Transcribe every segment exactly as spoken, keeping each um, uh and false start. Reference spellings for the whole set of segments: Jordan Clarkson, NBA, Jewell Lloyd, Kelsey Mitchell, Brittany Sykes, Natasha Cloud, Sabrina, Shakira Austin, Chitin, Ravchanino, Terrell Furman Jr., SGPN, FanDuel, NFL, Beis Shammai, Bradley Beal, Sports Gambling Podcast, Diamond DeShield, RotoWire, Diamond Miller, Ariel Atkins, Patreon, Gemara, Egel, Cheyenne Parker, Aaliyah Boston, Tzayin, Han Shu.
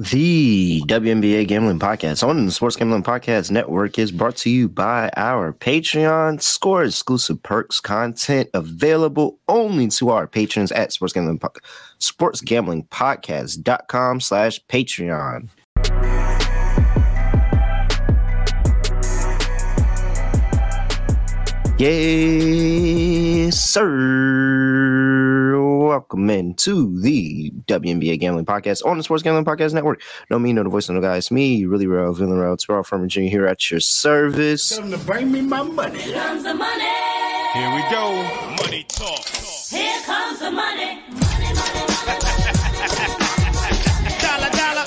The W N B A Gambling Podcast on the Sports Gambling Podcast Network is brought to you by our Patreon. Score exclusive perks, content available only to our patrons at Sports Gambling po- sportsgamblingpodcast.com slash Patreon. Yes, sir. Welcome into the W N B A Gambling Podcast on the Sports Gambling Podcast Network. No me, no the voice, no the guy. It's me, really real, villain real, Terrell Furman Junior here at your service. Tell them to bring me my money. Here comes the money. Here we go. Money talk. talk. Here comes the money. Money, money, money. Dollar, dollar.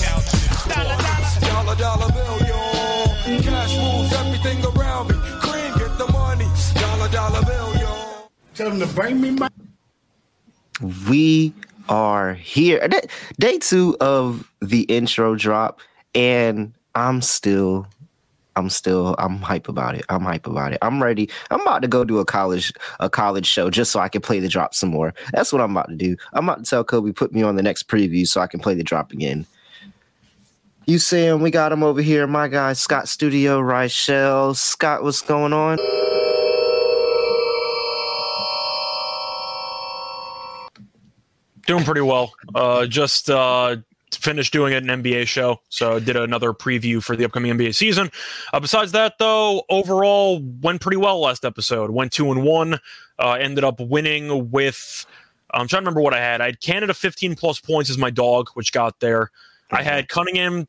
Dollar, dollar. Dollar, dollar bill, y'all. Cash rules everything around me. Cream, get the money. Dollar, dollar bill, y'all. Tell them to bring me my. We are here. Day two of the intro drop, and I'm still, I'm still, I'm hype about it. I'm hype about it. I'm ready. I'm about to go do a college, a college show just so I can play the drop some more. That's what I'm about to do. I'm about to tell Kobe, put me on the next preview so I can play the drop again. You see him? We got him over here. My guy, Scott Studio Reichel. Scott, what's going on? Doing pretty well. Uh, just uh, finished doing an N B A show, so did another preview for the upcoming N B A season. Uh, besides that, though, overall went pretty well last episode. Went two and one. Uh, ended up winning with. I'm trying to remember what I had. I had Canada fifteen plus points as my dog, which got there. Mm-hmm. I had Cunningham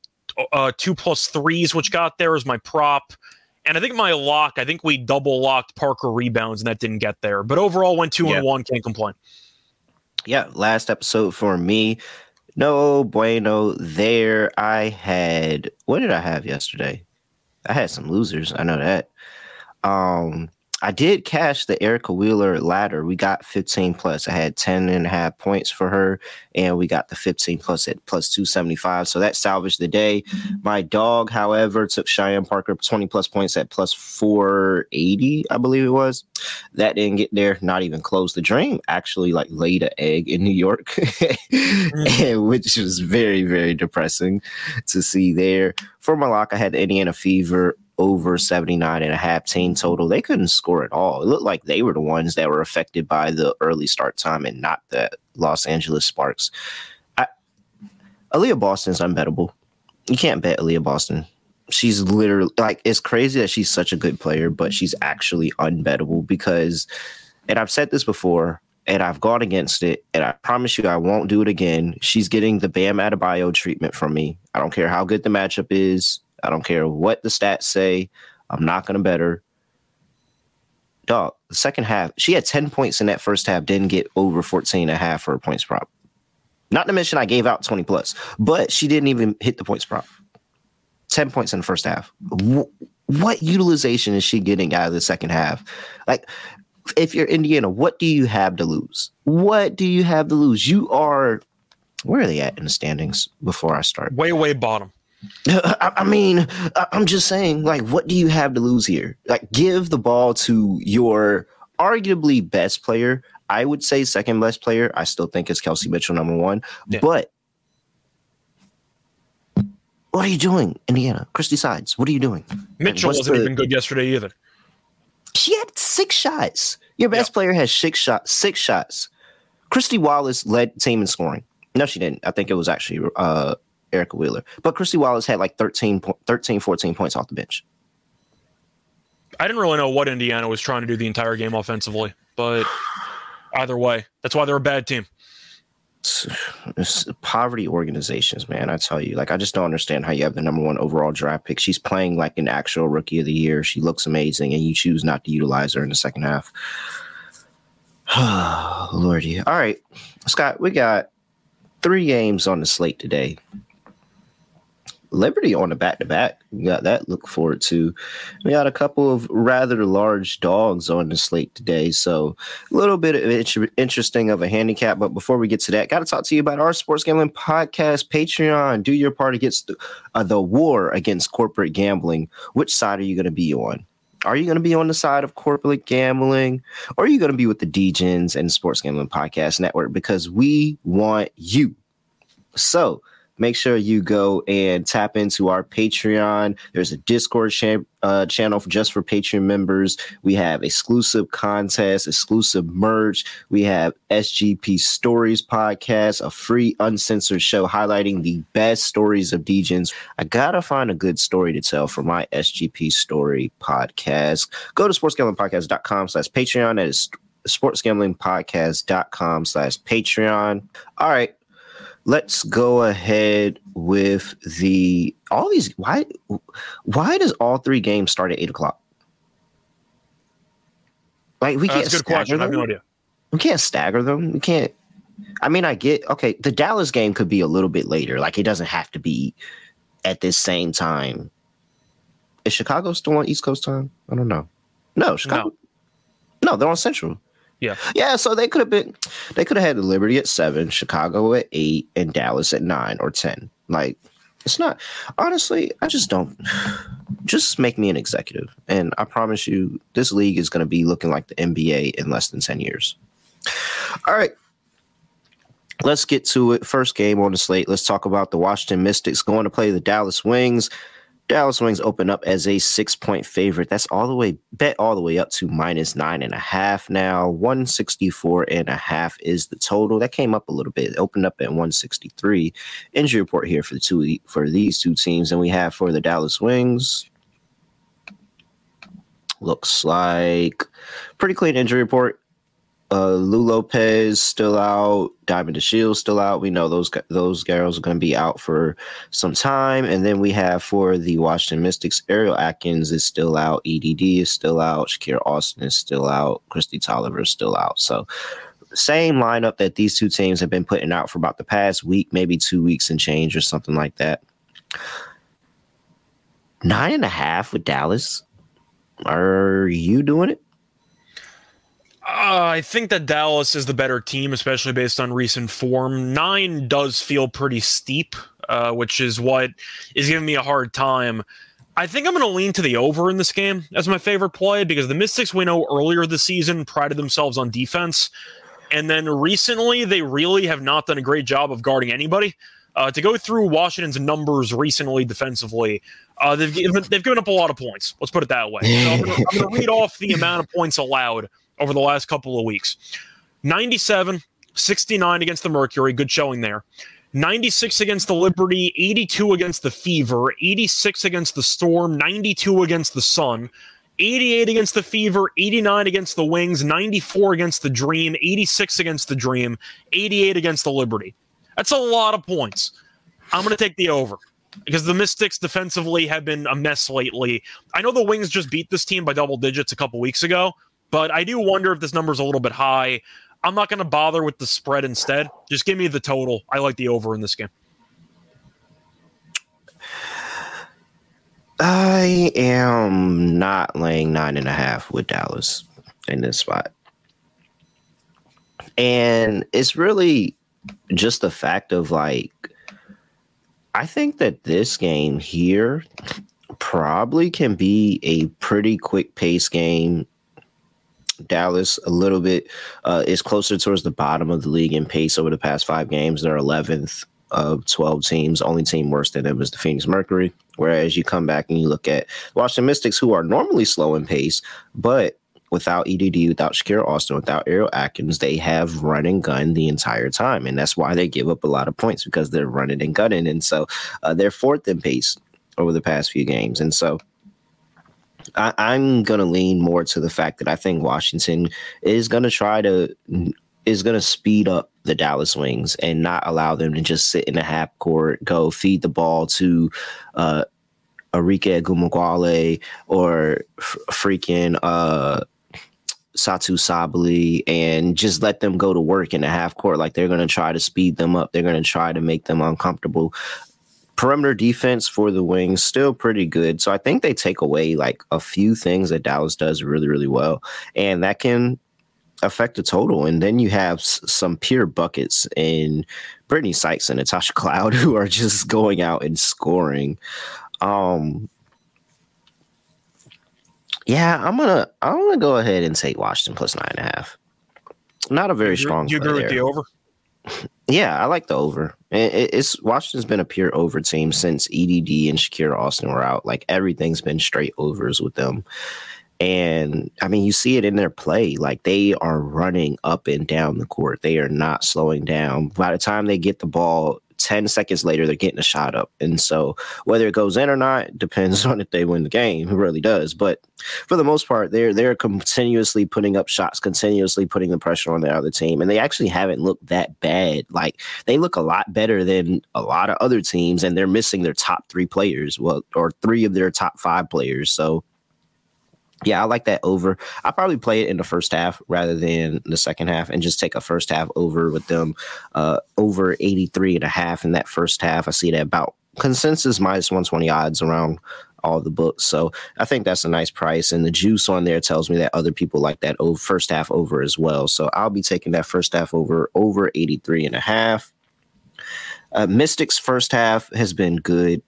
uh, two plus threes, which got there as my prop. And I think my lock. I think we double locked Parker rebounds, and that didn't get there. But overall, went two yeah. and one. Can't complain. Yeah, last episode for me, no bueno there. I had, what did I have yesterday? I had some losers. I know that. Um, I did cash the Erica Wheeler ladder. We got fifteen plus. I had ten and a half points for her, and we got the fifteen plus at plus two seventy-five. So that salvaged the day. Mm-hmm. My dog, however, took Cheyenne Parker twenty plus points at plus four eighty, I believe it was. That didn't get there. Not even close. The dream actually like laid an egg in New York, mm-hmm. and, which was very, very depressing to see there. For my lock, I had the Indiana Fever over seventy-nine and a half team total. They couldn't score at all. It looked like they were the ones that were affected by the early start time and not the Los Angeles Sparks. I, Aaliyah Boston's unbettable. You can't bet Aaliyah Boston. She's literally, like, it's crazy that she's such a good player, but she's actually unbettable because, and I've said this before, and I've gone against it, and I promise you I won't do it again. She's getting the Bam Adebayo treatment from me. I don't care how good the matchup is. I don't care what the stats say. I'm not going to bet her. Dog, the second half, she had ten points in that first half, didn't get over fourteen and a half for her points prop. Not to mention I gave out twenty plus, but she didn't even hit the points prop. ten points in the first half. W- what utilization is she getting out of the second half? Like, if you're Indiana, what do you have to lose? What do you have to lose? You are, where are they at in the standings before I start? Way, way bottom. I mean, I'm just saying, like, what do you have to lose here? Like, give the ball to your arguably best player. I would say second best player. I still think it's Kelsey Mitchell, number one. Yeah. But what are you doing, Indiana? Christie Sides, what are you doing? Mitchell like, wasn't the, even good yesterday either. She had six shots. Your best yeah. player has six shots. Six shots. Kristy Wallace led team in scoring. No, she didn't. I think it was actually uh, – Erica Wheeler. But Kristy Wallace had like thirteen, thirteen, fourteen points off the bench. I didn't really know what Indiana was trying to do the entire game offensively, but either way, that's why they're a bad team. It's, it's poverty organizations, man. I tell you, like, I just don't understand how you have the number one overall draft pick. She's playing like an actual rookie of the year. She looks amazing, and you choose not to utilize her in the second half. Oh, Lordy. All right, Scott, we got three games on the slate today. Liberty on the back-to-back. We got that look forward to. We got a couple of rather large dogs on the slate today, so a little bit of int- interesting of a handicap. But before we get to that, got to talk to you about our Sports Gambling Podcast Patreon. Do your part against the, uh, the war against corporate gambling. Which side are you going to be on? Are you going to be on the side of corporate gambling, or are you going to be with the D-Gens and Sports Gambling Podcast Network? Because we want you. So make sure you go and tap into our Patreon. There's a Discord channel. Uh, channel just for Patreon members. We have exclusive contests, exclusive merch. We have S G P Stories podcast, a free uncensored show highlighting the best stories of D Gens. I gotta find a good story to tell for my S G P Story podcast. Go to sportsgamblingpodcast.com slash Patreon. That is sportsgamblingpodcast.com slash Patreon. All right. Let's go ahead with the all these. Why, why does all three games start at eight o'clock? Like we can't uh, stagger them. I have no idea. We can't stagger them. We can't. I mean, I get okay. The Dallas game could be a little bit later. Like it doesn't have to be at this same time. Is Chicago still on East Coast time? I don't know. No, Chicago. No, no they're on Central. Yeah. Yeah. So they could have been, they could have had Liberty at seven, Chicago at eight, and Dallas at nine or ten. Like, it's not, honestly, I just don't, just make me an executive. And I promise you, this league is going to be looking like the N B A in less than ten years. All right. Let's get to it. First game on the slate. Let's talk about the Washington Mystics going to play the Dallas Wings. Dallas Wings open up as a six-point favorite. That's all the way, bet all the way up to minus nine and a half now. one sixty-four and a half is the total. That came up a little bit. It opened up at one sixty-three. Injury report here for the two for these two teams. And we have for the Dallas Wings. Looks like pretty clean injury report. Uh, Lou Lopez still out, Diamond DeShield still out. We know those those girls are going to be out for some time. And then we have for the Washington Mystics, Ariel Atkins is still out, E D D is still out, Shakira Austin is still out, Kristi Toliver is still out. So same lineup that these two teams have been putting out for about the past week, maybe two weeks and change or something like that. Nine and a half with Dallas. Are you doing it? Uh, I think that Dallas is the better team, especially based on recent form. Nine does feel pretty steep, uh, which is what is giving me a hard time. I think I'm going to lean to the over in this game as my favorite play because the Mystics, we know earlier this season, prided themselves on defense. And then recently, they really have not done a great job of guarding anybody. Uh, to go through Washington's numbers recently defensively, uh, they've, they've given up a lot of points. Let's put it that way. So I'm going to read off the amount of points allowed over the last couple of weeks. ninety-seven, sixty-nine against the Mercury, good showing there. ninety-six against the Liberty, eighty-two against the Fever, eighty-six against the Storm, ninety-two against the Sun, eighty-eight against the Fever, eighty-nine against the Wings, ninety-four against the Dream, eighty-six against the Dream, eighty-eight against the Liberty. That's a lot of points. I'm going to take the over because the Mystics defensively have been a mess lately. I know the Wings just beat this team by double digits a couple weeks ago, but I do wonder if this number's a little bit high. I'm not going to bother with the spread instead. Just give me the total. I like the over in this game. I am not laying nine and a half with Dallas in this spot. And it's really just the fact of like, I think that this game here probably can be a pretty quick pace game. Dallas a little bit uh, is closer towards the bottom of the league in pace over the past five games. They're eleventh of twelve teams. Only team worse than them is the Phoenix Mercury. Whereas you come back and you look at Washington Mystics, who are normally slow in pace, but without E D D, without Shakira Austin, without Ariel Atkins, they have run and gun the entire time. And that's why they give up a lot of points because they're running and gunning. And so uh, they're fourth in pace over the past few games. And so I, I'm going to lean more to the fact that I think Washington is going to try to is going to speed up the Dallas Wings and not allow them to just sit in the half court, go feed the ball to uh, Arike Ogunbowale or f- freaking uh, Satou Sabally and just let them go to work in the half court. Like they're going to try to speed them up. They're going to try to make them uncomfortable. Perimeter defense for the Wings, still pretty good. So I think they take away like a few things that Dallas does really, really well. And that can affect the total. And then you have s- some pure buckets in Brittany Sykes and Natasha Cloud who are just going out and scoring. Um, yeah, I'm going to I'm gonna go ahead and take Washington plus nine and a half. Not a very you, strong. You agree with the over? Yeah, I like the over. It's Washington's been a pure over team since E D D and Shakira Austin were out. Like, everything's been straight overs with them. And, I mean, you see it in their play. Like, they are running up and down the court. They are not slowing down. By the time they get the ball, ten seconds later, they're getting a shot up. And so whether it goes in or not depends on if they win the game. It really does. But for the most part, they're they're continuously putting up shots, continuously putting the pressure on the other team. And they actually haven't looked that bad. Like, they look a lot better than a lot of other teams, and they're missing their top three players, well, or three of their top five players. So, yeah, I like that over. I probably play it in the first half rather than the second half and just take a first half over with them. Uh, over eighty-three and a half in that first half. I see that about consensus minus one twenty odds around all the books. So I think that's a nice price. And the juice on there tells me that other people like that over, first half over as well. So I'll be taking that first half over, over eighty-three and a half. Uh, Mystics first half has been good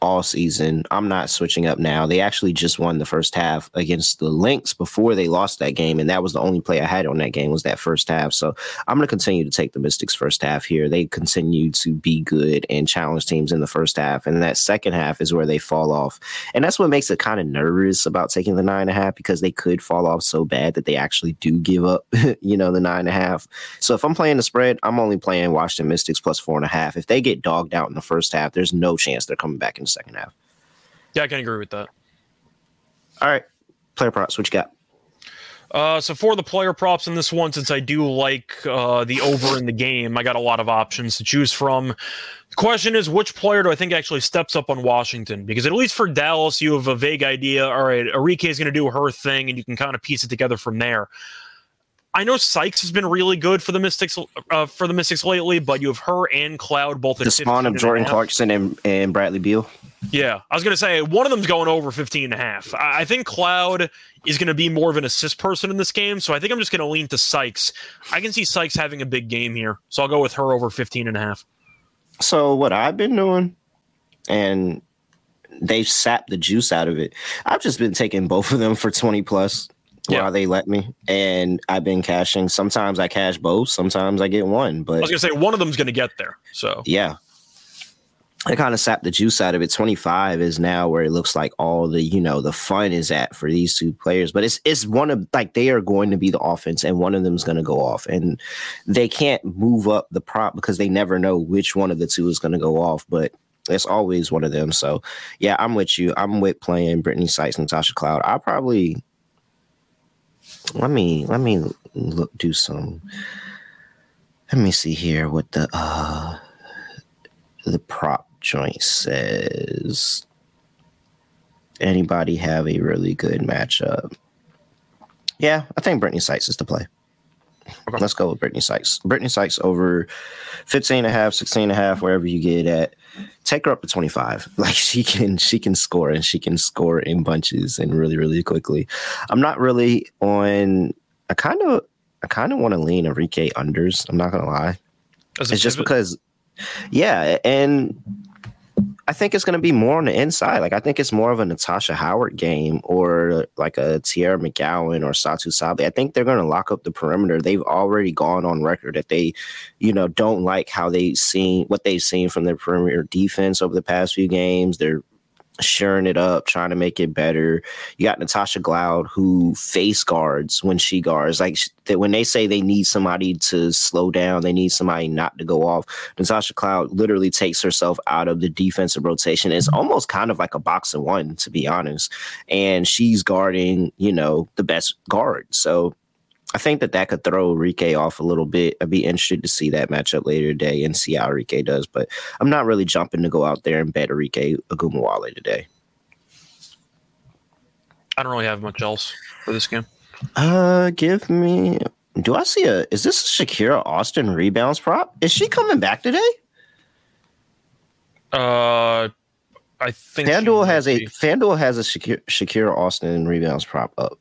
all season. I'm not switching up now. They actually just won the first half against the Lynx before they lost that game, and that was the only play I had on that game was that first half. So I'm going to continue to take the Mystics first half here. They continue to be good and challenge teams in the first half, and that second half is where they fall off. And that's what makes it kind of nervous about taking the nine and a half, because they could fall off so bad that they actually do give up, you know, the nine and a half. So if I'm playing the spread, I'm only playing Washington Mystics plus four and a half. If they get dogged out in the first half, there's no chance they're coming back in second half. Yeah, I can agree with that. All right, player props, what you got? Uh, so for the player props in this one, since I do like uh, the over in the game, I got a lot of options to choose from. The question is, which player do I think actually steps up on Washington? Because at least for Dallas, you have a vague idea. All right, Arike is going to do her thing, and you can kind of piece it together from there. I know Sykes has been really good for the Mystics uh, for the Mystics lately, but you have her and Cloud both at the spawn of Jordan Clarkson and, and Bradley Beal. Yeah, I was going to say one of them's going over fifteen and a half. I think Cloud is going to be more of an assist person in this game, so I think I'm just going to lean to Sykes. I can see Sykes having a big game here, so I'll go with her over fifteen and a half. So what I've been doing, and they've sapped the juice out of it, I've just been taking both of them for twenty plus. Yeah, they let me, and I've been cashing. Sometimes I cash both, sometimes I get one. But I was gonna say one of them's gonna get there. So yeah, I kind of sapped the juice out of it. twenty-five is now where it looks like all the, you know, the fun is at for these two players. But it's it's one of, like, they are going to be the offense, and one of them's going to go off, and they can't move up the prop because they never know which one of the two is going to go off. But it's always one of them. So yeah, I'm with you. I'm with playing Brittany Sykes and Natasha Cloud. I probably. Let me let me look do some. Let me see here what the uh, the prop joint says. Anybody have a really good matchup? Yeah, I think Brittany Sykes is the play. Okay. Let's go with Brittany Sykes. Brittany Sykes over fifteen and a half, sixteen and a half, wherever you get it at. Take her up to twenty-five. Like, she can she can score, and she can score in bunches and really, really quickly. I'm not really on I kind of I kind of want to lean Arike unders. I'm not going to lie. It's just because, yeah, and I think it's going to be more on the inside. Like, I think it's more of a Natasha Howard game, or like a Teaira McCowan or Satou Sabally. I think they're going to lock up the perimeter. They've already gone on record that they, you know, don't like how they seen what they've seen from their perimeter defense over the past few games. They're shoring it up, trying to make it better. You got Natasha Cloud, who face guards when she guards. Like, that when they say they need somebody to slow down, they need somebody not to go off, Natasha Cloud literally takes herself out of the defensive rotation. It's almost kind of like a box of one, to be honest. And she's guarding, you know, the best guard. So I think that that could throw Arike off a little bit. I'd be interested to see that matchup later today and see how Arike does. But I'm not really jumping to go out there and bet Arike Ogunbowale today. I don't really have much else for this game. Uh, give me. Do I see a? Is this a Shakira Austin rebounds prop? Is she coming back today? Uh, I think FanDuel has a FanDuel has a Shakira, Shakira Austin rebounds prop up.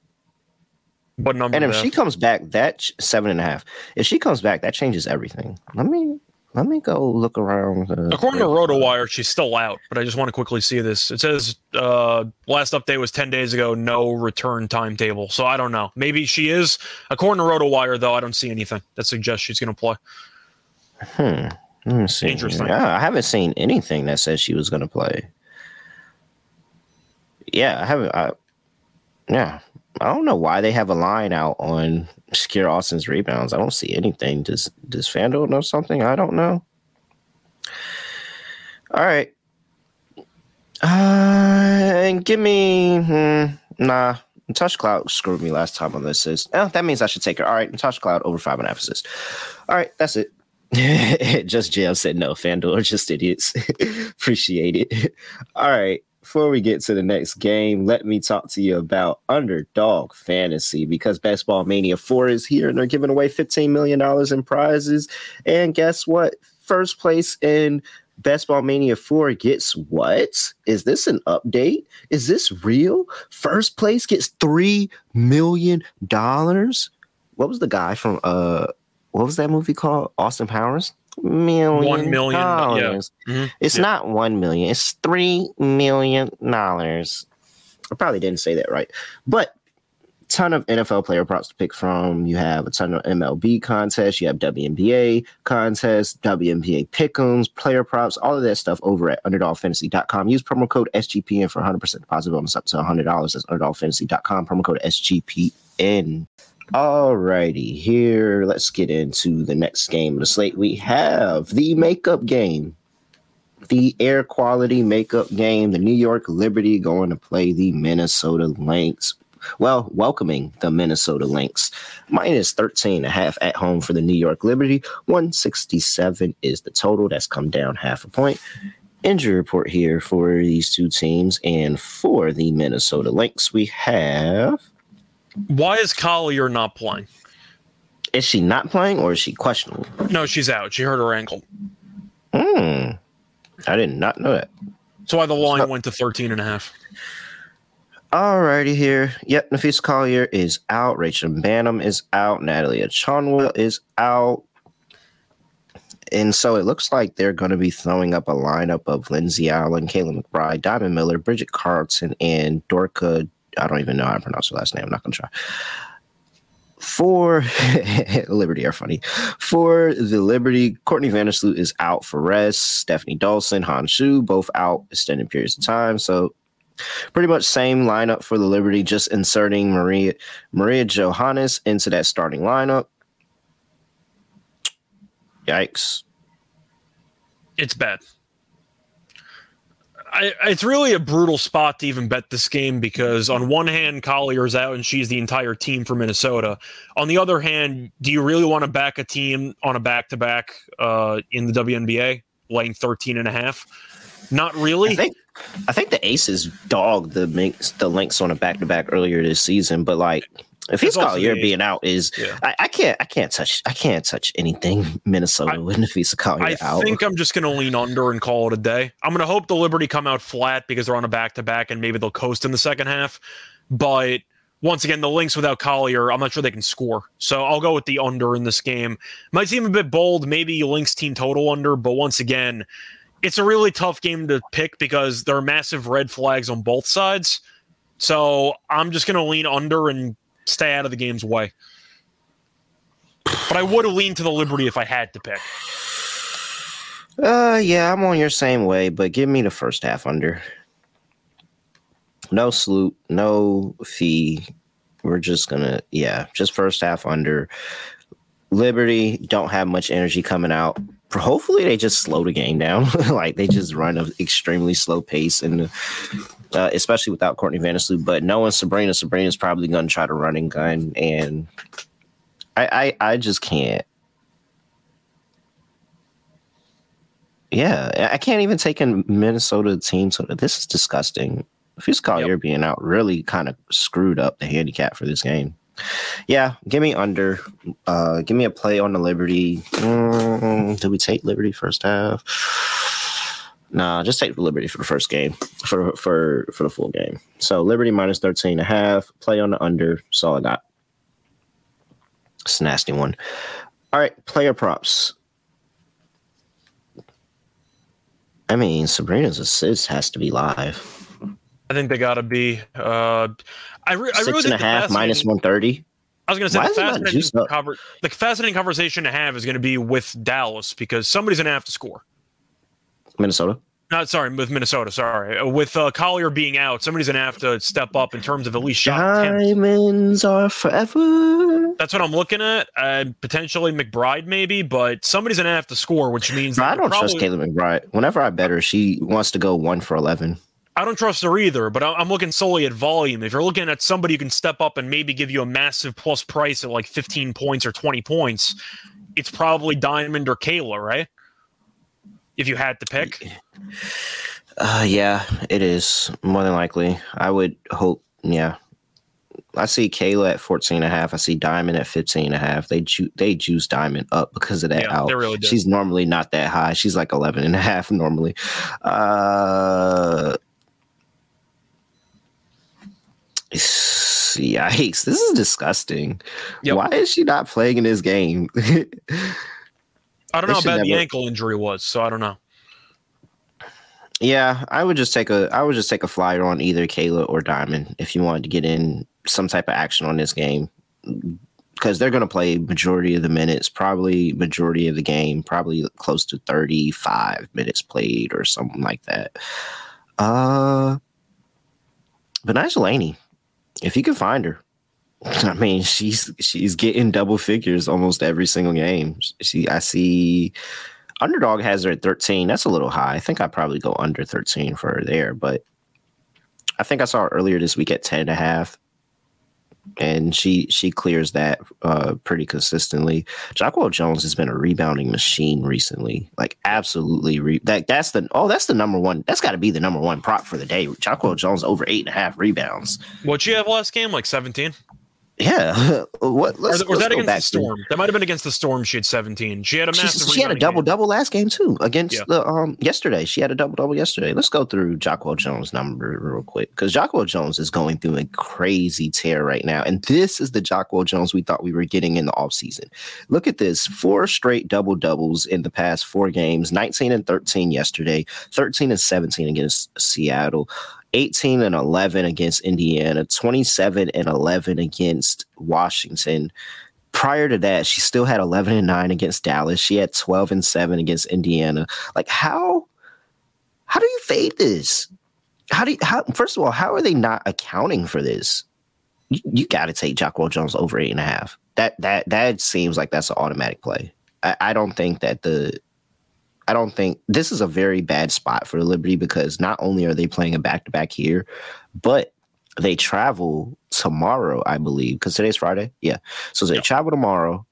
What number? And if she comes back, that seven and a half. If she comes back, that changes everything. Let me let me go look around. Uh, According to RotoWire, she's still out, but I just want to quickly see this. It says uh, last update was ten days ago. No return timetable. So I don't know. Maybe she is. According to RotoWire, though, I don't see anything that suggests she's going to play. Hmm. Let me see. Interesting. Yeah, I haven't seen anything that said she was going to play. Yeah, I haven't. I, yeah, I don't know why they have a line out on Shakira Austin's rebounds. I don't see anything. Does does FanDuel know something? I don't know. All right. Uh, and give me hmm, nah. Natasha Cloud screwed me last time on this. Is oh, that means I should take her. All right, Natasha Cloud over five and a half assists. All right, that's it. Just J M said no. FanDuel are just idiots. Appreciate it. All right. Before we get to the next game, let me talk to you about Underdog Fantasy, because Basketball Mania four is here and they're giving away fifteen million dollars in prizes. And guess what? First place in Basketball Mania four gets what? Is this an update? Is this real? First place gets three million dollars. What was the guy from, uh, what was that movie called? Austin Powers? Million one million dollars. Yeah. Mm-hmm. It's yeah. not one million. It's three million dollars. I probably didn't say that right, but ton of N F L player props to pick from. You have a ton of M L B contests. You have W N B A contests, W N B A pick'ems, player props, all of that stuff over at underdog fantasy dot com. Use promo code S G P N for one hundred percent deposit bonus up to one hundred dollars. That's underdog fantasy dot com. Promo code S G P N. Alrighty, here, let's get into the next game of the slate. We have the makeup game, the air quality makeup game, the New York Liberty going to play the Minnesota Lynx. Well, welcoming the Minnesota Lynx. Minus thirteen and a half at home for the New York Liberty. one sixty-seven is the total. That's come down half a point. Injury report here for these two teams. And for the Minnesota Lynx, we have... Why is Collier not playing? Is she not playing or is she questionable? No, she's out. She hurt her ankle. Hmm. I did not know that. That's why the line so, went to thirteen and a half. All righty here. Yep, Napheesa Collier is out. Rachel Banham is out. Natalie Achonwa is out. And so it looks like they're going to be throwing up a lineup of Lindsey Allen, Kayla McBride, Diamond Miller, Bridget Carlton, and Dorka. I don't even know how to pronounce her last name. I'm not going to try. For Liberty are funny. For the Liberty, Courtney Vandersloot is out for rest. Stephanie Dawson, Han Shu, both out extended periods of time. So pretty much same lineup for the Liberty, just inserting Maria Maria Johannes into that starting lineup. Yikes. It's bad. I, it's really a brutal spot to even bet this game because on one hand, Collier's out and she's the entire team for Minnesota. On the other hand, do you really want to back a team on a back-to-back uh, in the W N B A, laying thirteen and a half? Not really. I think, I think the Aces dogged the Minx, the Lynx on a back-to-back earlier this season, but like if Nafeesa Collier being out is, yeah. I, I can't, I can't touch, I can't touch anything Minnesota I, with Nafeesa Collier I out. I think I'm just going to lean under and call it a day. I'm going to hope the Liberty come out flat because they're on a back-to-back and maybe they'll coast in the second half. But once again, the Lynx without Collier, I'm not sure they can score. So I'll go with the under in this game. Might seem a bit bold, maybe Lynx team total under, but once again, it's a really tough game to pick because there are massive red flags on both sides. So I'm just going to lean under and stay out of the game's way. But I would lean to the Liberty if I had to pick. Uh, yeah, I'm on your same way, but give me the first half under. No salute, no fee. We're just going to, yeah, just first half under. Liberty don't have much energy coming out. Hopefully they just slow the game down. Like they just run an extremely slow pace, and uh, especially without Courtney Vandersloot. But knowing Sabrina, Sabrina's probably going to try to run and gun, and I, I, I just can't. Yeah, I can't even take in Minnesota team. So this is disgusting. Nafeesa Collier yep. being out really kind of screwed up the handicap for this game. Yeah, give me under. Uh, give me a play on the Liberty. Mm, did we take Liberty first half? Nah, just take Liberty for the first game, for for for the full game. So Liberty minus thirteen and a half. Play on the under. That's all I got. It's a nasty one. All right, player props. I mean, Sabrina's assist has to be live. I think they got to be. Uh, I, re- I really six and a half minus one thirty. I was going to say the fascinating, cover- the fascinating conversation to have is going to be with Dallas because somebody's going to have to score. Minnesota? Not sorry, with Minnesota. Sorry, with uh, Collier being out, somebody's gonna have to step up in terms of at least shot attempts. Diamonds are forever. That's what I'm looking at. Uh, potentially McBride, maybe, but somebody's gonna have to score, which means no, that I don't probably, trust Kayla McBride. Whenever I bet her, she wants to go one for eleven. I don't trust her either, but I'm looking solely at volume. If you're looking at somebody who can step up and maybe give you a massive plus price at like fifteen points or twenty points, it's probably Diamond or Kayla, right? If you had to pick, uh, yeah, it is more than likely. I would hope, yeah. I see Kayla at fourteen and a half. I see Diamond at fifteen and a half. They ju- they juice Diamond up because of that yeah, out. They really do. She's normally not that high. She's like eleven and a half normally. Uh, yikes! This is disgusting. Yep. Why is she not playing in this game? I don't know how bad never... the ankle injury was, so I don't know. Yeah, I would just take a I would just take a flyer on either Kayla or Diamond if you wanted to get in some type of action on this game because they're going to play majority of the minutes, probably majority of the game, probably close to thirty-five minutes played or something like that. Uh, but Nigel Laney, if you can find her. I mean, she's she's getting double figures almost every single game. She, I see Underdog has her at thirteen. That's a little high. I think I'd probably go under thirteen for her there. But I think I saw her earlier this week at ten and a half. And she she clears that uh, pretty consistently. Jonquel Jones has been a rebounding machine recently, like absolutely. Re- that that's the oh that's the number one. That's got to be the number one prop for the day. Jonquel Jones over eight and a half rebounds. What'd you have last game? Like seventeen. Yeah. What let's, or, was let's that against the Storm? There. That might have been against the Storm. She had seventeen. She had a massive She, she had a double game. double last game too against yeah. the um yesterday. She had a double double yesterday. Let's go through Jonquel Jones' number real quick because Jonquel Jones is going through a crazy tear right now. And this is the Jonquel Jones we thought we were getting in the offseason. Look at this. Four straight double doubles in the past four games, nineteen and thirteen yesterday, thirteen and seventeen against Seattle. eighteen and eleven against Indiana, twenty-seven and eleven against Washington. Prior to that, she still had eleven and nine against Dallas. She had twelve and seven against Indiana. Like how, how do you fade this? How do you, how, first of all, how are they not accounting for this? You, you got to take Jonquel Jones over eight and a half. That, that, that seems like that's an automatic play. I, I don't think that the, I don't think this is a very bad spot for the Liberty because not only are they playing a back-to-back here, but they travel tomorrow, I believe, because today's Friday. Yeah. So they yep. travel tomorrow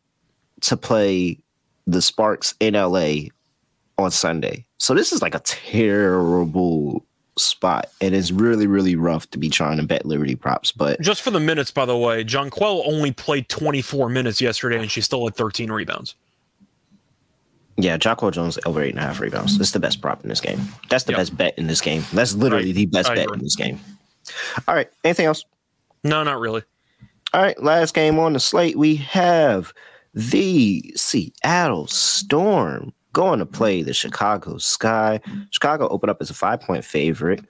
to play the Sparks in L A on Sunday. So this is like a terrible spot, and it's really, really rough to be trying to bet Liberty props. But just for the minutes, by the way, Jonquel only played twenty-four minutes yesterday, and she still had thirteen rebounds. Yeah, Jonquel Jones over eight and a half rebounds. That's the best prop in this game. That's the yep. best bet in this game. That's literally right. the best I bet agree. in this game. All right. Anything else? No, not really. All right. Last game on the slate, we have the Seattle Storm going to play the Chicago Sky. Chicago opened up as a five-point favorite.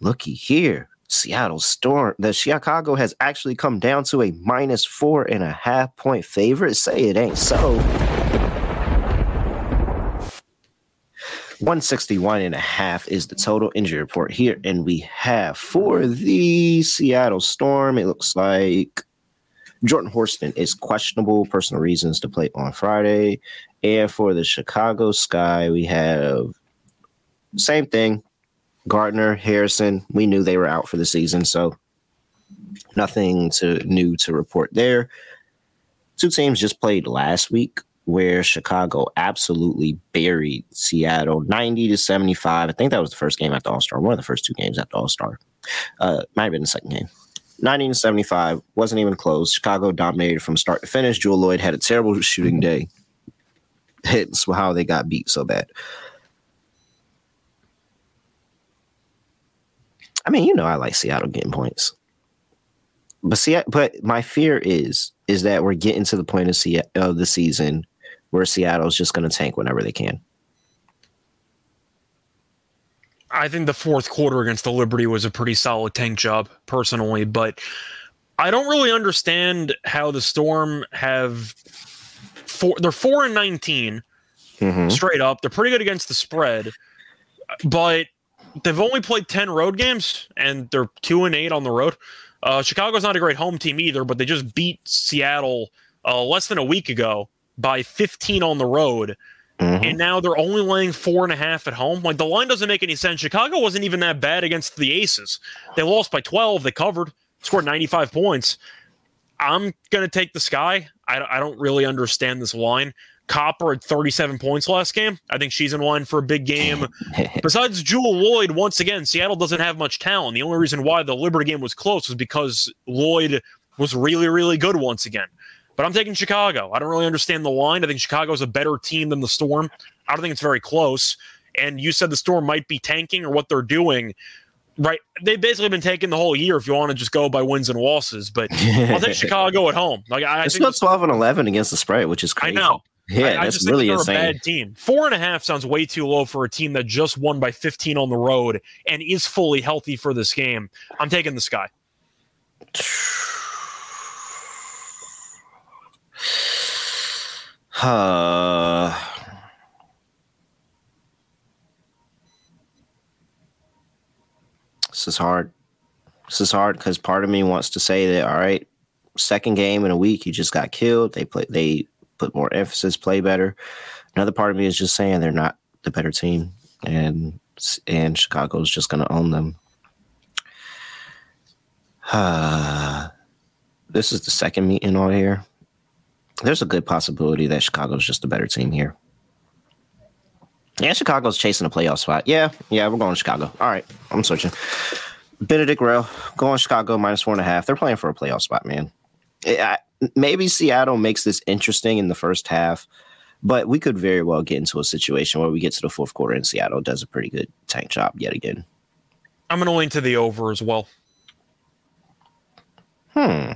Looky here. Seattle Storm. The Chicago has actually come down to a minus four and a half point favorite. Say it ain't so. one sixty-one and a half is the total injury report here. And we have for the Seattle Storm, it looks like Jordan Horston is questionable, personal reasons to play on Friday. And for the Chicago Sky, we have same thing. Gardner, Harrison, we knew they were out for the season, so nothing to, new to report there. Two teams just played last week, where Chicago absolutely buried Seattle ninety to seventy-five. I think that was the first game after All-Star, one of the first two games after All-Star. Uh, might have been the second game. ninety to seventy-five, wasn't even close. Chicago dominated from start to finish. Jewell Lloyd had a terrible shooting day. Hence how they got beat so bad. I mean, you know I like Seattle getting points. But see, but my fear is is that we're getting to the point of, Se- of the season where Seattle's just going to tank whenever they can. I think the fourth quarter against the Liberty was a pretty solid tank job, personally. But I don't really understand how the Storm have four. They're four and nineteen mm-hmm. straight up. They're pretty good against the spread, but they've only played ten road games and they're two and eight on the road. Uh, Chicago's not a great home team either, but they just beat Seattle uh, less than a week ago by fifteen on the road. Mm-hmm. And now they're only laying four and a half at home. Like, the line doesn't make any sense. Chicago wasn't even that bad against the Aces. They lost by twelve. They covered, scored ninety-five points. I'm going to take the Sky. I, I don't really understand this line. Copper had thirty-seven points last game. I think she's in line for a big game. Besides Jewell Lloyd, once again, Seattle doesn't have much talent. The only reason why the Liberty game was close was because Lloyd was really, really good once again. But I'm taking Chicago. I don't really understand the line. I think Chicago's a better team than the Storm. I don't think it's very close. And you said the Storm might be tanking or what they're doing. Right. They've basically been taking the whole year if you want to just go by wins and losses. But I'll take Chicago at home. Like I, I It's think not twelve and eleven against the spread, which is crazy. I know. Yeah, I, I that's just think really they're insane. A bad team. Four and a half sounds way too low for a team that just won by fifteen on the road and is fully healthy for this game. I'm taking the Sky. Uh, this is hard. This is hard because part of me wants to say that, all right, second game in a week, you just got killed. They play, they put more emphasis, play better. Another part of me is just saying they're not the better team, and and Chicago's just going to own them. Uh, this is the second meeting all year. There's a good possibility that Chicago's just a better team here. Yeah, Chicago's chasing a playoff spot. Yeah, yeah, we're going to Chicago. All right, I'm switching. Benedict Rail, going Chicago, minus four and a half. They're playing for a playoff spot, man. It, I, maybe Seattle makes this interesting in the first half, but we could very well get into a situation where we get to the fourth quarter and Seattle does a pretty good tank job yet again. I'm going to lean to the over as well. Hmm.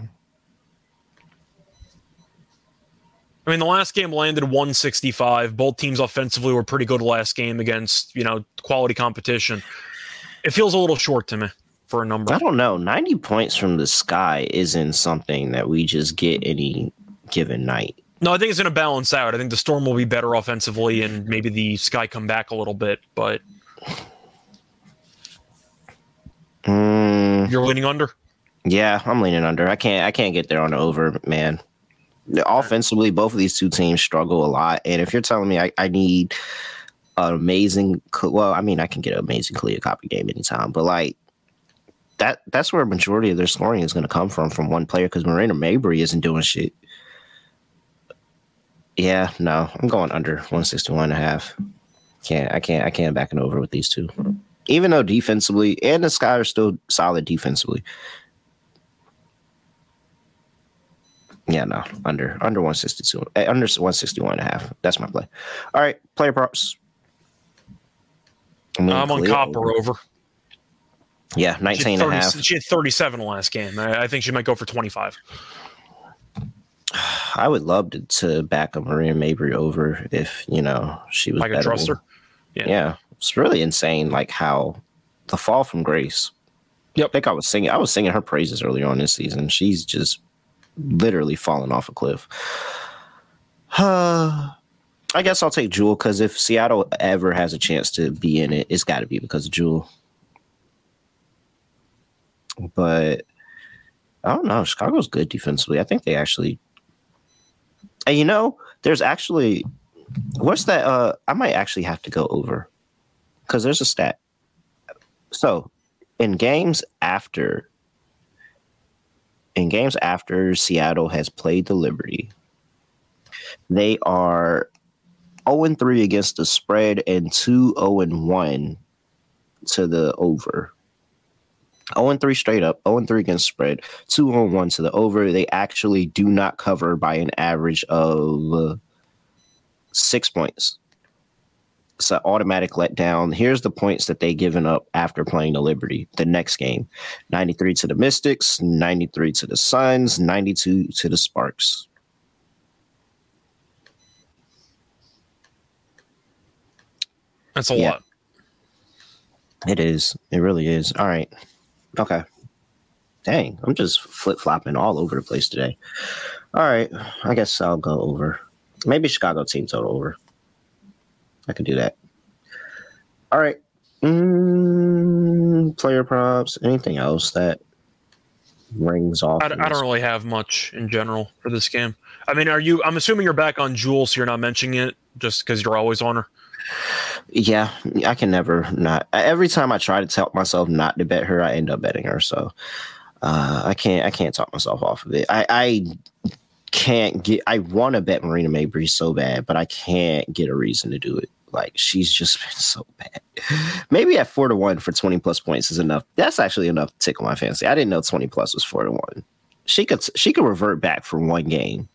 I mean, the last game landed one sixty-five. Both teams offensively were pretty good last game against, you know, quality competition. It feels a little short to me for a number. I don't know. ninety points from the Sky isn't something that we just get any given night. No, I think it's going to balance out. I think the Storm will be better offensively and maybe the Sky come back a little bit, but mm. You're leaning under? Yeah, I'm leaning under. I can't I can't get there on the over, man. Offensively, both of these two teams struggle a lot. And if you're telling me I, I need an amazing, well, I mean, I can get an amazing Kahleah Copper game anytime, but like that, that's where a majority of their scoring is going to come from, from one player, because Marina Mabrey isn't doing shit. Yeah, no, I'm going under one sixty-one and a half. Can't, I can't, I can't back it over with these two, even though defensively and the Sky are still solid defensively. Yeah, no, under under one sixty-two, under one sixty-one and a half. That's my play. All right, player props. I'm, I'm on Copper over. over. Yeah, nineteen thirty, and a half. She had thirty-seven last game. I, I think she might go for twenty-five. I would love to, to back a Marina Mabrey over if, you know, she was I could trust her. Yeah. yeah. It's really insane, like, how the fall from grace. Yep. I think I was singing. I was singing her praises earlier on this season. She's just literally falling off a cliff. Uh, I guess I'll take Jewel, because if Seattle ever has a chance to be in it, it's got to be because of Jewel. But I don't know. Chicago's good defensively. I think they actually, and you know, there's actually, what's that? Uh, I might actually have to go over, because there's a stat. So in games after In games after Seattle has played the Liberty, they are oh and three against the spread and two oh and one to the over. oh and three straight up, oh and three against spread, two oh and one to the over. They actually do not cover by an average of six points. It's an automatic letdown. Here's the points that they've given up after playing the Liberty. The next game, ninety-three to the Mystics, ninety-three to the Suns, ninety-two to the Sparks. That's a yeah. lot. It is. It really is. All right. Okay. Dang, I'm just flip-flopping all over the place today. All right, I guess I'll go over. Maybe Chicago team total over. I could do that. All right. Mm, player props, anything else that rings off? I, I don't really have much in general for this game. I mean, are you? I'm assuming you're back on Jewel, so you're not mentioning it just because you're always on her. Yeah, I can never not. Every time I try to tell myself not to bet her, I end up betting her. So uh, I can't. I can't talk myself off of it. I, I can't get. I want to bet Marina Mabrey so bad, but I can't get a reason to do it. Like, she's just been so bad. Maybe at four to one for twenty plus points is enough. That's actually enough to tickle my fancy. I didn't know twenty plus was four to one. She could. She could revert back for one game.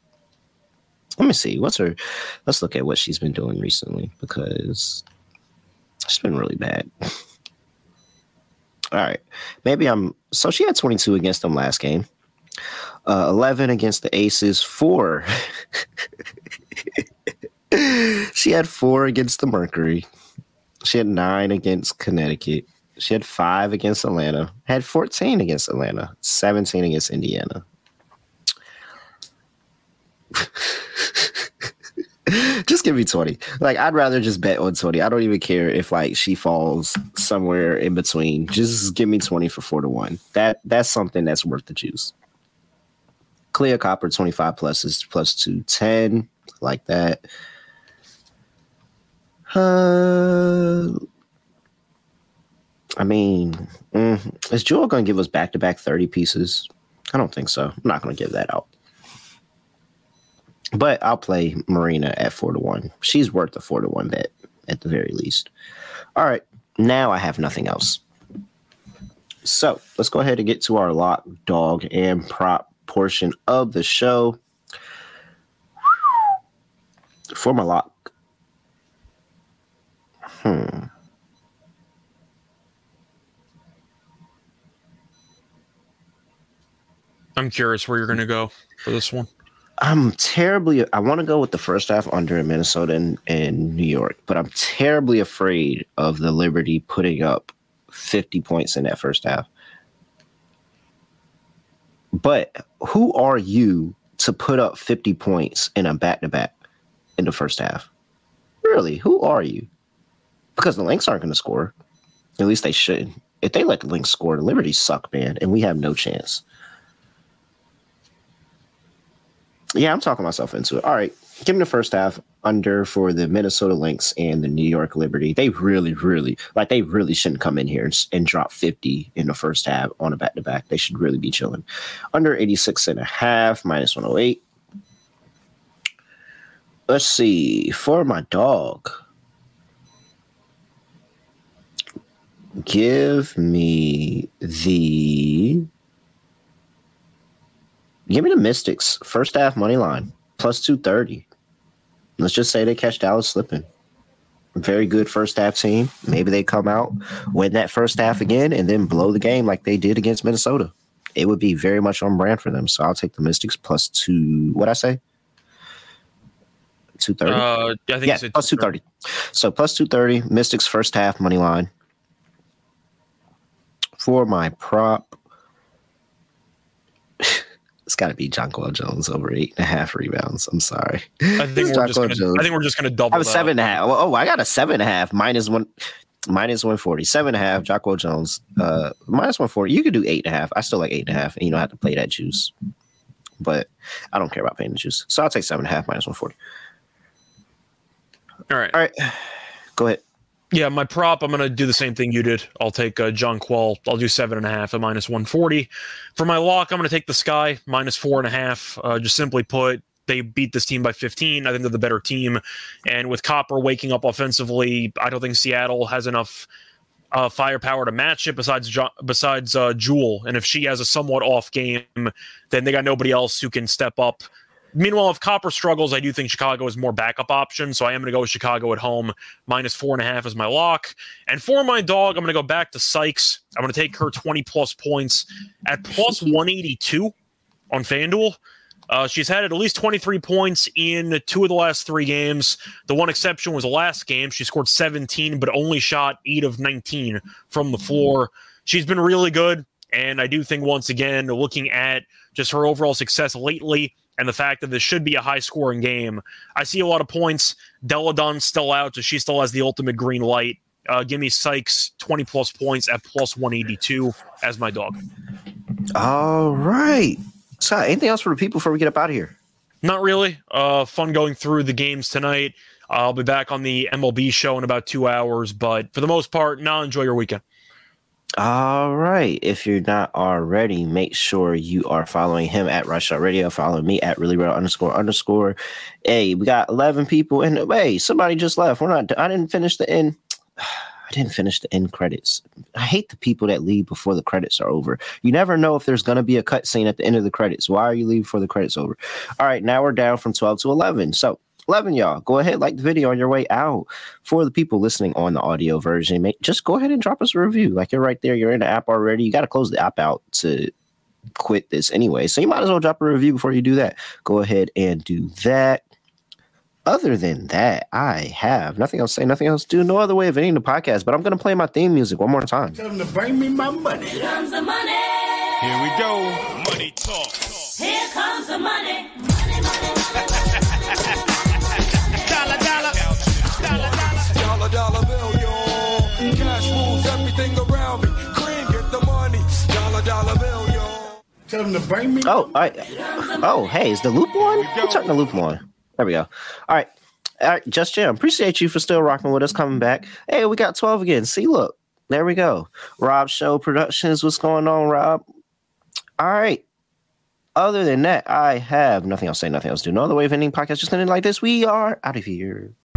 Let me see. What's her? Let's look at what she's been doing recently, because she's been really bad. All right. Maybe I'm. So she had twenty-two against them last game, uh, eleven against the Aces, four. She had four against the Mercury. She had nine against Connecticut. She had five against Atlanta. Had fourteen against Atlanta, seventeen against Indiana. Just give me twenty. Like, I'd rather just bet on twenty. I don't even care if, like, she falls somewhere in between. Just give me twenty for four to one. That that's something that's worth the juice. Kahleah Copper twenty-five plus is plus two ten. Like that. Uh, I mean, mm, is Jewel going to give us back to back thirty pieces? I don't think so. I'm not going to give that out. But I'll play Marina at four to one. She's worth a four to one bet at the very least. All right, now I have nothing else. So let's go ahead and get to our lock, dog, and prop portion of the show. For my lock, hmm. I'm curious where you're going to go for this one. I'm terribly. I want to go with the first half under in Minnesota and, and New York, but I'm terribly afraid of the Liberty putting up fifty points in that first half. But who are you to put up fifty points in a back-to-back in the first half? Really, who are you? Because the Lynx aren't going to score. At least they shouldn't. If they let the Lynx score, the Liberty suck, man, and we have no chance. Yeah, I'm talking myself into it. All right, give me the first half under for the Minnesota Lynx and the New York Liberty. They really, really, like, they really shouldn't come in here and, and drop fifty in the first half on a back-to-back. They should really be chilling. Under eighty-six and a half, minus one oh eight. Let's see. For my dog, give me the... Give me the Mystics. First half money line, plus two thirty. Let's just say they catch Dallas slipping. Very good first half team. Maybe they come out, win that first half again, and then blow the game like they did against Minnesota. It would be very much on brand for them. So I'll take the Mystics plus two. What'd I say? two thirty? Uh, I think yeah, it's plus two thirty. So plus two thirty, Mystics first half money line. For my prop, it's got to be Jonquel Jones over eight and a half rebounds. I'm sorry. I think we're just gonna, I think we're just going to double. I have a seven and a half. Oh, I got a seven and a half minus one, minus one forty. Seven and a half. Jonquel Jones, uh, minus one forty. You could do eight and a half. I still like eight and a half, and you don't have to play that juice. But I don't care about paying the juice, so I'll take seven and a half minus one forty. All right. All right. Go ahead. Yeah, my prop, I'm going to do the same thing you did. I'll take uh, Jonquel. I'll do seven point five at minus one forty. For my lock, I'm going to take the Sky, minus four point five. Uh, just simply put, they beat this team by fifteen. I think they're the better team. And with Copper waking up offensively, I don't think Seattle has enough uh, firepower to match it besides jo- besides uh, Jewel. And if she has a somewhat off game, then they got nobody else who can step up. Meanwhile, if Copper struggles, I do think Chicago is more backup option, so I am going to go with Chicago at home. Minus four and a half is my lock. And for my dog, I'm going to go back to Sykes. I'm going to take her twenty-plus points at plus one eighty-two on FanDuel. Uh, she's had at least twenty-three points in two of the last three games. The one exception was the last game. She scored seventeen, but only shot eight of nineteen from the floor. She's been really good. And I do think, once again, looking at just her overall success lately and the fact that this should be a high-scoring game, I see a lot of points. Deladon's still out, so she still has the ultimate green light. Uh, give me Sykes, twenty-plus points at plus one eighty-two as my dog. All right. So, anything else for the people before we get up out of here? Not really. Uh, fun going through the games tonight. I'll be back on the M L B show in about two hours, but for the most part, now enjoy your weekend. All right. If you're not already, make sure you are following him at Rush Out Radio. Follow me at ReallyReal underscore underscore. Hey, we got eleven people, and hey, somebody just left. We're not. I didn't finish the end. I didn't finish the end credits. I hate the people that leave before the credits are over. You never know if there's going to be a cutscene at the end of the credits. Why are you leaving before the credits over? All right, now we're down from twelve to eleven. So, eleven, y'all, go ahead, like the video on your way out. For the people listening on the audio version, mate, just go ahead and drop us a review. Like, you're right there. You're in the app already. You got to close the app out to quit this anyway. So you might as well drop a review before you do that. Go ahead and do that. Other than that, I have nothing else to say, nothing else to do, no other way of ending the podcast, but I'm going to play my theme music one more time. Tell them to bring me my money. Here comes the money. Here we go. Money talk. Here comes the money. Money, money, money. Dollar, dollar. Dollar, dollar. Dollar, dollar bill, y'all. Cash rules everything around me. Cream, get the money. Dollar, dollar bill, y'all. Tell them to bring me. Oh, I, oh, hey, is the loop on? Who turned the loop on? There we go. All right. All right. Just Jim, appreciate you for still rocking with us, coming back. Hey, we got twelve again. See, look. There we go. Rob Show Productions. What's going on, Rob? All right. Other than that, I have nothing else to say, nothing else to do. No other way of ending podcast. Just ending like this. We are out of here.